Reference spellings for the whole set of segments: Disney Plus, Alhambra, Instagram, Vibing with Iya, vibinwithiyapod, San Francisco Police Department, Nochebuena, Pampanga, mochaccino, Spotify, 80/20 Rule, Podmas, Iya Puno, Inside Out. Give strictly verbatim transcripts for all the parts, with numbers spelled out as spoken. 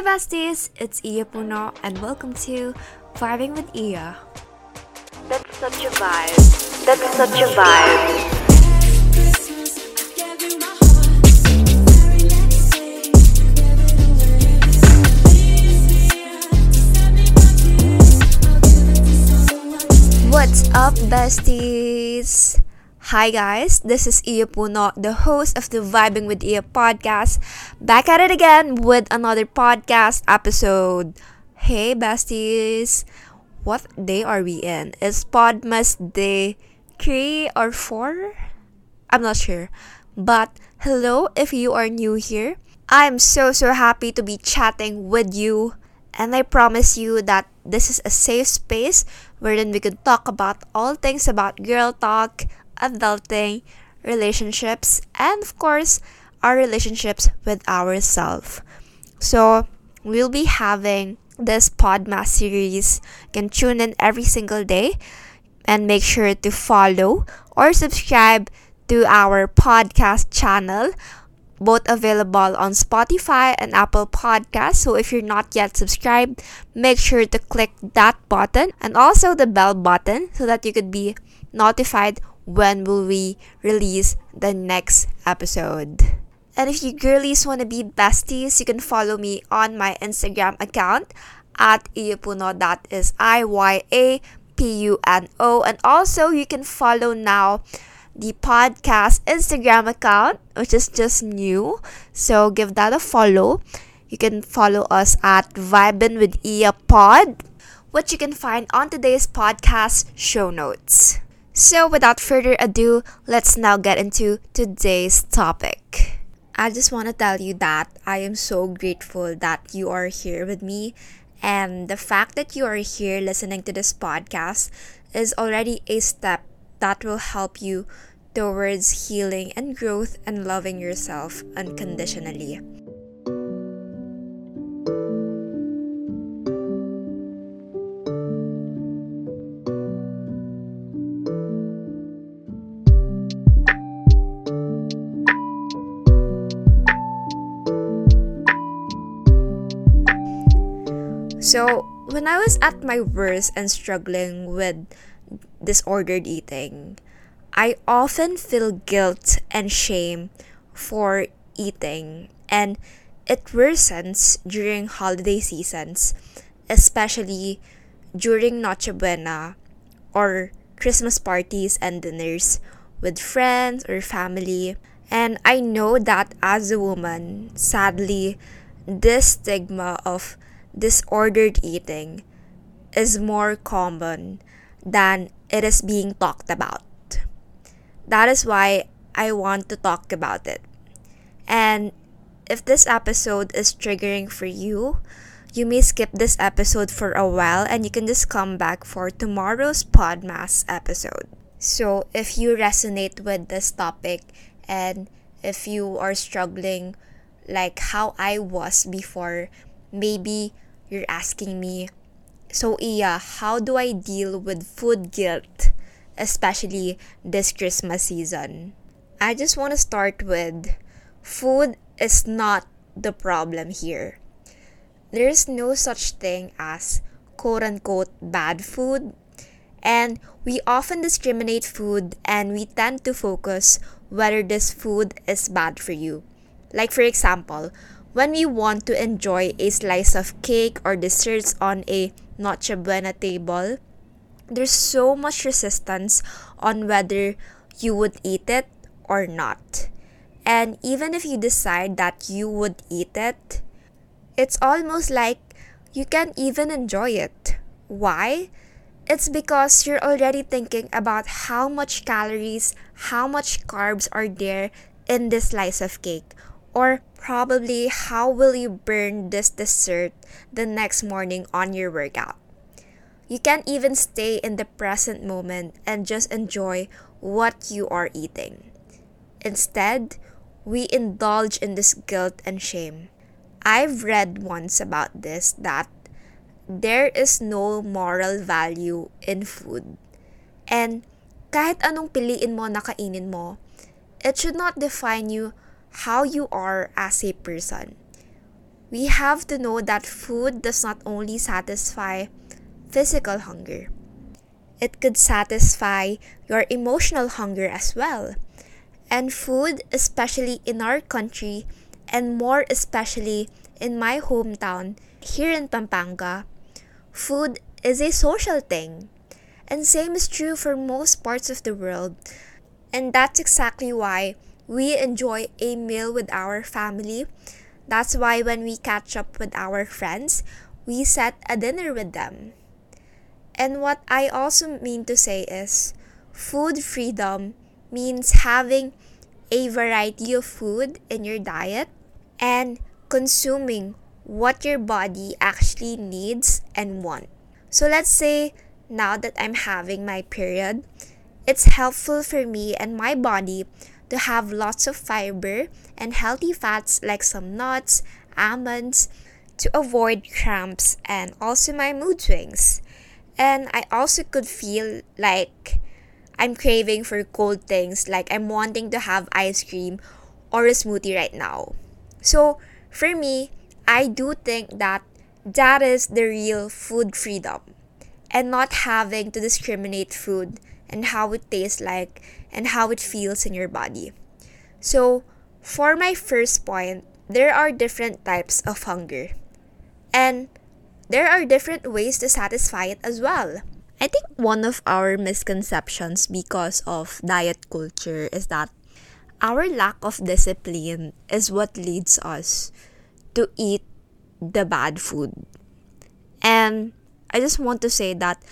Hey besties, it's Iya Puno and welcome to Vibing with Iya. That's such a vibe. That's such a vibe. What's up besties? Hi guys, this is Iya Puno, the host of the Vibing with Iya podcast, back at it again with another podcast episode. Hey besties, what day are we in? Is Podmas day three or four? I'm not sure, but hello if you are new here. I'm so so happy to be chatting with you, and I promise you that this is a safe space wherein we can talk about all things about girl talk, adulting, relationships, and of course, our relationships with ourselves. So, we'll be having this Podmas series. You can tune in every single day and make sure to follow or subscribe to our podcast channel, both available on Spotify and Apple Podcasts. So, if you're not yet subscribed, make sure to click that button and also the bell button so that you could be notified when will we release the next episode. And if you girlies want to be besties, you can follow me on my Instagram account at iyapuno, that is I Y A P U N O. And also, you can follow now the podcast Instagram account, which is just new. So, give that a follow. You can follow us at Vibin with Iya Pod, which you can find on today's podcast show notes. So, without further ado, let's now get into today's topic. I just want to tell you that I am so grateful that you are here with me, and the fact that you are here listening to this podcast is already a step that will help you towards healing and growth and loving yourself unconditionally. So, when I was at my worst and struggling with disordered eating, I often feel guilt and shame for eating, and it worsens during holiday seasons, especially during Nochebuena or Christmas parties and dinners with friends or family. And I know that as a woman, sadly, this stigma of disordered eating is more common than it is being talked about. That is why I want to talk about it. And if this episode is triggering for you, you may skip this episode for a while and you can just come back for tomorrow's Podmas episode. So if you resonate with this topic and if you are struggling like how I was before, maybe you're asking me, so Iya, how do I deal with food guilt, especially this Christmas season? I just want to start with, food is not the problem here. There is no such thing as quote-unquote bad food, and we often discriminate food and we tend to focus whether this food is bad for you. Like for example, when we want to enjoy a slice of cake or desserts on a Nochebuena table, there's so much resistance on whether you would eat it or not. And even if you decide that you would eat it, it's almost like you can't even enjoy it. Why? It's because you're already thinking about how much calories, how much carbs are there in this slice of cake, or probably how will you burn this dessert the next morning on your workout. You can't even stay in the present moment and just enjoy what you are eating. Instead, we indulge in this guilt and shame. I've read once about this, that there is no moral value in food. And kahit anong piliin mo na kainin mo, it should not define you how you are as a person. we have to know that food does not only satisfy physical hunger. It could satisfy your emotional hunger as well. And food, especially in our country, and more especially in my hometown, here in Pampanga, food is a social thing. And same is true for most parts of the world. And that's exactly why we enjoy a meal with our family. That's why when we catch up with our friends, we set a dinner with them. And what I also mean to say is, food freedom means having a variety of food in your diet and consuming what your body actually needs and wants. So let's say now that I'm having my period, it's helpful for me and my body to have lots of fiber and healthy fats like some nuts, almonds, to avoid cramps and also my mood swings. And I also could feel like I'm craving for cold things, like I'm wanting to have ice cream or a smoothie right now. So for me, I do think that that is the real food freedom, and not having to discriminate food and how it tastes like and how it feels in your body. So, for my first point, there are different types of hunger, and there are different ways to satisfy it as well. I think one of our misconceptions because of diet culture is that our lack of discipline is what leads us to eat the bad food. And I just want to say that,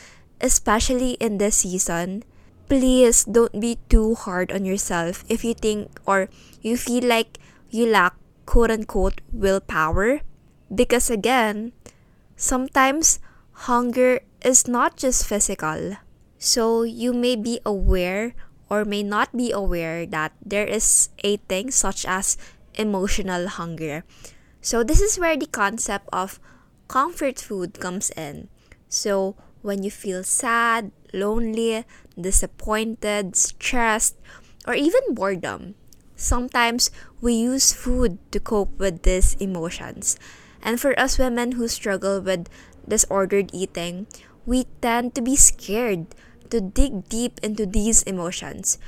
especially in this season, please don't be too hard on yourself if you think or you feel like you lack quote-unquote willpower. Because again, sometimes hunger is not just physical. So you may be aware or may not be aware that there is a thing such as emotional hunger. So this is where the concept of comfort food comes in. So when you feel sad, lonely, disappointed, stressed, or even boredom, sometimes we use food to cope with these emotions. And for us women who struggle with disordered eating, we tend to be scared to dig deep into these emotions.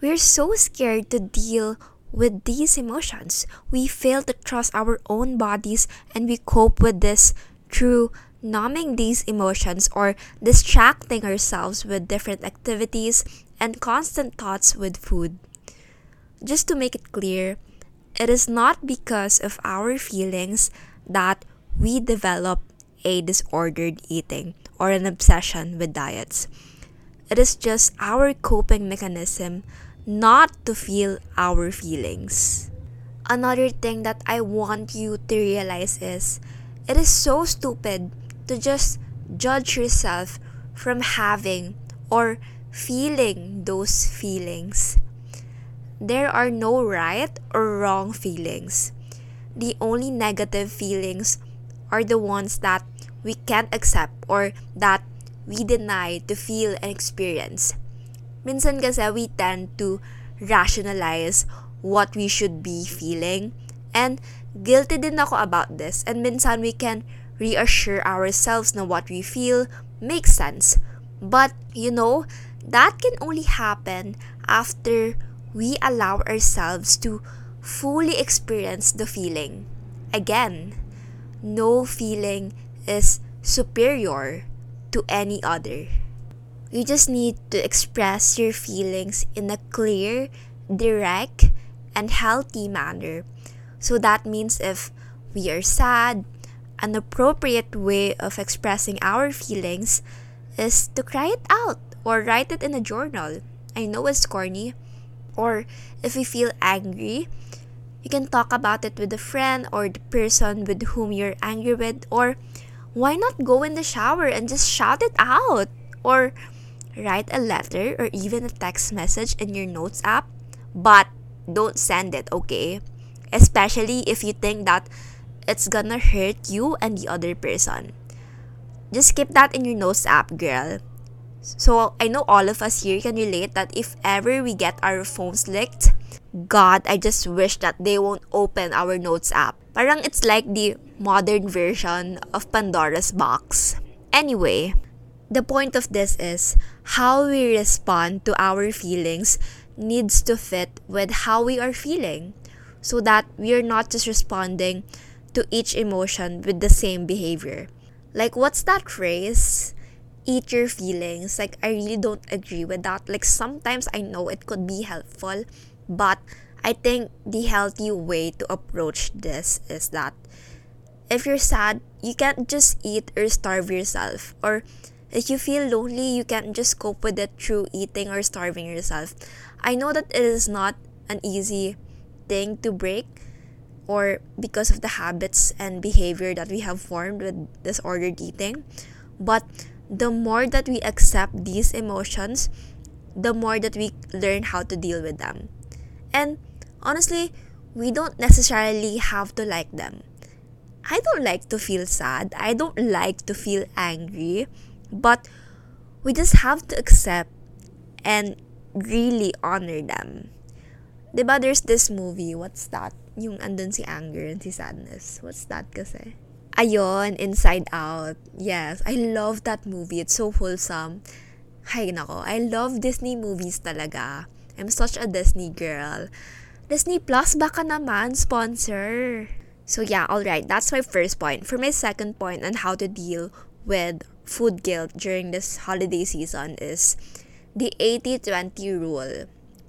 We're so scared to deal with these emotions. We fail to trust our own bodies, and we cope with this through numbing these emotions or distracting ourselves with different activities and constant thoughts with food. Just to make it clear, it is not because of our feelings that we develop a disordered eating or an obsession with diets. It is just our coping mechanism not to feel our feelings. Another thing that I want you to realize is, it is so stupid to just judge yourself from having or feeling those feelings. There are no right or wrong feelings. The only negative feelings are the ones that we can't accept or that we deny to feel and experience. Minsan kasi we tend to rationalize what we should be feeling, and guilty din ako about this. And minsan we can reassure ourselves na what we feel makes sense. But, you know, that can only happen after we allow ourselves to fully experience the feeling. Again, no feeling is superior to any other. You just need to express your feelings in a clear, direct, and healthy manner. So that means if we are sad, an appropriate way of expressing our feelings is to cry it out or write it in a journal. I know it's corny. Or if we feel angry, you can talk about it with a friend or the person with whom you're angry with. Or why not go in the shower and just shout it out? Or write a letter or even a text message in your notes app. But don't send it, okay? Especially if you think that it's gonna hurt you and the other person. Just keep that in your notes app, girl. So, I know all of us here can relate that if ever we get our phones licked, God, I just wish that they won't open our notes app. Parang it's like the modern version of Pandora's box. Anyway, the point of this is how we respond to our feelings needs to fit with how we are feeling so that we are not just responding to each emotion with the same behavior. Like, what's that phrase? Eat your feelings. Like, I really don't agree with that. Like, sometimes I know it could be helpful, but I think the healthy way to approach this is that if you're sad, you can't just eat or starve yourself. Or if you feel lonely, you can't just cope with it through eating or starving yourself. I know that it is not an easy thing to break, or because of the habits and behavior that we have formed with disordered eating. But the more that we accept these emotions, the more that we learn how to deal with them. And honestly, we don't necessarily have to like them. I don't like to feel sad. I don't like to feel angry. But we just have to accept and really honor them. Diba, there's this movie, what's that? Yung andun si anger and si sadness. What's that kasi? Ayun, Inside Out. Yes, I love that movie. It's so wholesome. Hay nako, I love Disney movies talaga. I'm such a Disney girl. Disney Plus, baka naman, sponsor. So yeah, alright, that's my first point. For my second point on how to deal with food guilt during this holiday season is the eighty-twenty rule.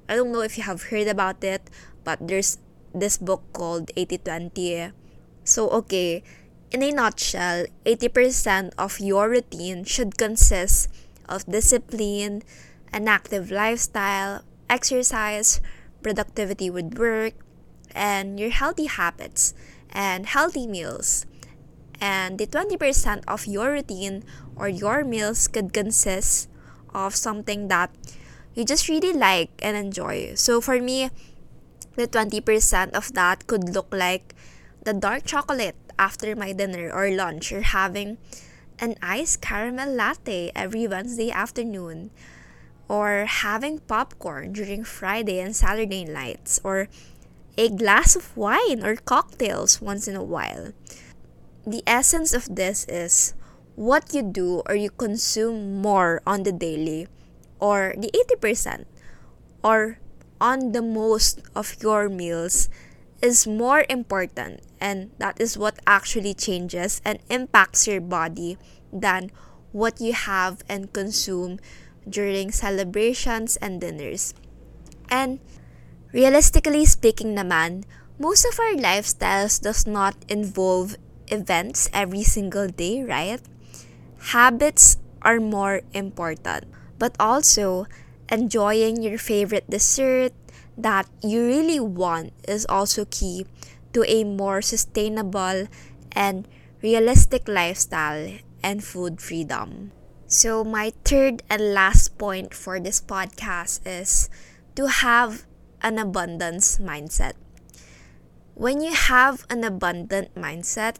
I don't know if you have heard about it, but there's this book called eighty-twenty. So okay, in a nutshell, eighty percent of your routine should consist of discipline, an active lifestyle, exercise, productivity with work, and your healthy habits and healthy meals. And the twenty percent of your routine or your meals could consist of something that you just really like and enjoy. So for me, the twenty percent of that could look like the dark chocolate after my dinner or lunch, or having an iced caramel latte every Wednesday afternoon, or having popcorn during Friday and Saturday nights, or a glass of wine or cocktails once in a while. The essence of this is what you do or you consume more on the daily, or the eighty percent, or on the most of your meals is more important, and that is what actually changes and impacts your body than what you have and consume during celebrations and dinners. And realistically speaking naman, most of our lifestyles does not involve events every single day, right? Habits are more important. But also, enjoying your favorite dessert that you really want is also key to a more sustainable and realistic lifestyle and food freedom. So my third and last point for this podcast is to have an abundance mindset. When you have an abundant mindset,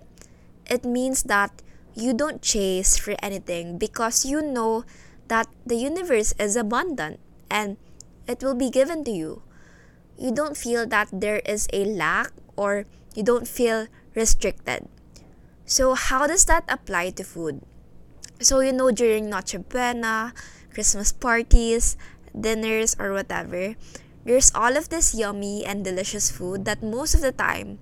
it means that you don't chase for anything because you know that the universe is abundant and it will be given to you. You don't feel that there is a lack, or you don't feel restricted. So how does that apply to food? So, you know, during Nochebuena, Christmas parties, dinners, or whatever, there's all of this yummy and delicious food that most of the time,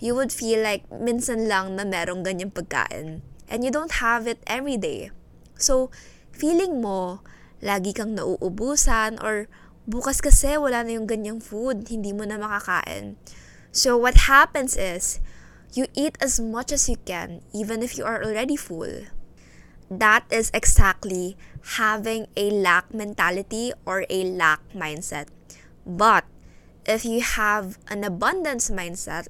you would feel like minsan lang na merong ganyang pagkain. And you don't have it every day. So, feeling mo, lagi kang nauubusan, or bukas kasi wala na yung ganyang food, hindi mo na makakain. So, what happens is, you eat as much as you can, even if you are already full. That is exactly having a lack mentality or a lack mindset. But if you have an abundance mindset,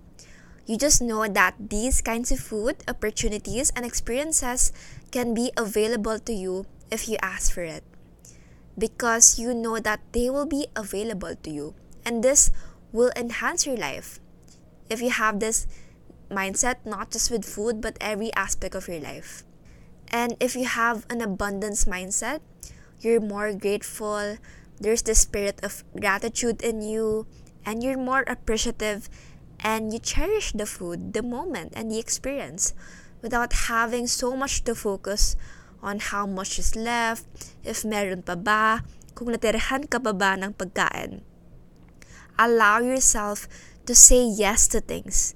you just know that these kinds of food, opportunities, and experiences can be available to you if you ask for it. Because you know that they will be available to you. And this will enhance your life. If you have this mindset, not just with food, but every aspect of your life. And if you have an abundance mindset, you're more grateful, there's the spirit of gratitude in you, and you're more appreciative and you cherish the food, the moment, and the experience without having so much to focus on how much is left, if meron pa ba, kung natirahan ka pa ba ng pagkain. Allow yourself to say yes to things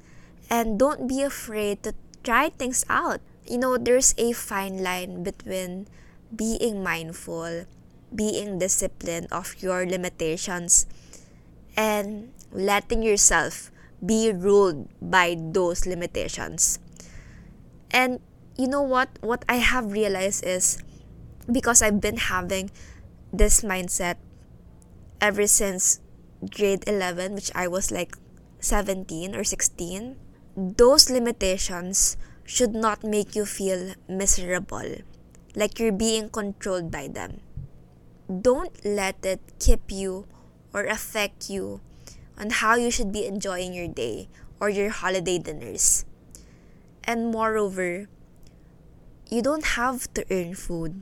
and don't be afraid to try things out. You know, there's a fine line between being mindful, being disciplined of your limitations, and letting yourself be ruled by those limitations. And you know what? What I have realized is, because I've been having this mindset ever since grade eleven, which I was like seventeen or sixteen, those limitations should not make you feel miserable, like you're being controlled by them. Don't let it keep you or affect you on how you should be enjoying your day or your holiday dinners. And moreover, you don't have to earn food.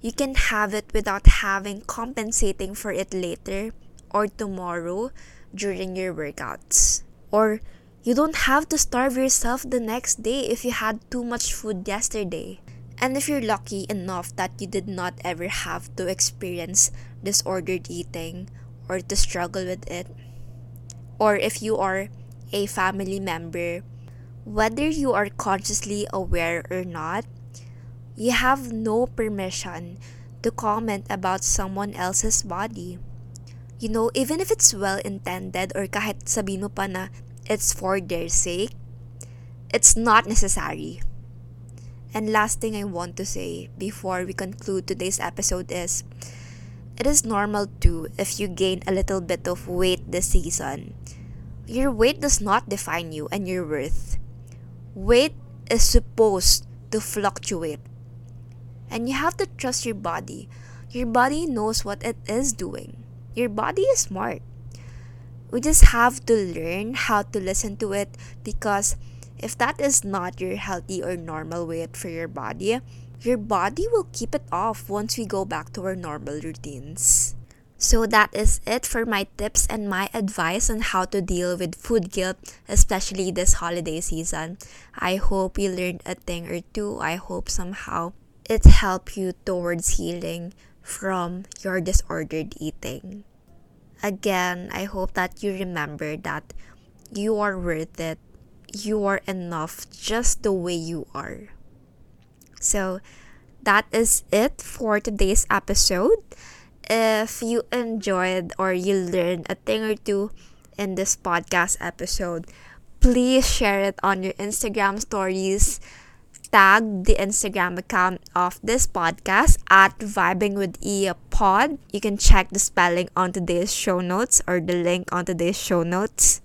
You can have it without having compensating for it later or tomorrow during your workouts. Or you don't have to starve yourself the next day if you had too much food yesterday. And if you're lucky enough that you did not ever have to experience disordered eating or to struggle with it, or if you are a family member, whether you are consciously aware or not, you have no permission to comment about someone else's body. You know, even if it's well-intended or kahit sabihin mo pa na it's for their sake, it's not necessary. And last thing I want to say before we conclude today's episode is, it is normal too if you gain a little bit of weight this season. Your weight does not define you and your worth. Weight is supposed to fluctuate. And you have to trust your body. Your body knows what it is doing. Your body is smart. We just have to learn how to listen to it, because if that is not your healthy or normal weight for your body, your body will keep it off once we go back to our normal routines. So that is it for my tips and my advice on how to deal with food guilt, especially this holiday season. I hope you learned a thing or two. I hope somehow it helped you towards healing from your disordered eating. Again, I hope that you remember that you are worth it. You are enough just the way you are. So, that is it for today's episode. If you enjoyed or you learned a thing or two in this podcast episode, please share it on your Instagram stories. Tag the Instagram account of this podcast at Vibing with Iya Pod. You can check the spelling on today's show notes or the link on today's show notes.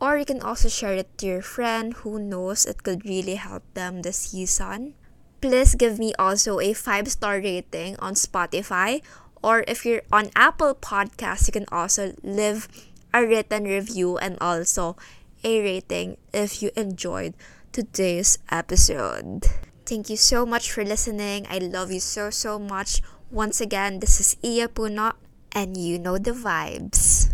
Or you can also share it to your friend who knows it could really help them this season. Please give me also a five-star rating on Spotify. Or if you're on Apple Podcasts, you can also leave a written review and also a rating if you enjoyed today's episode. Thank you so much for listening. I love you so, so much. Once again, this is Iya Puno, and you know the vibes.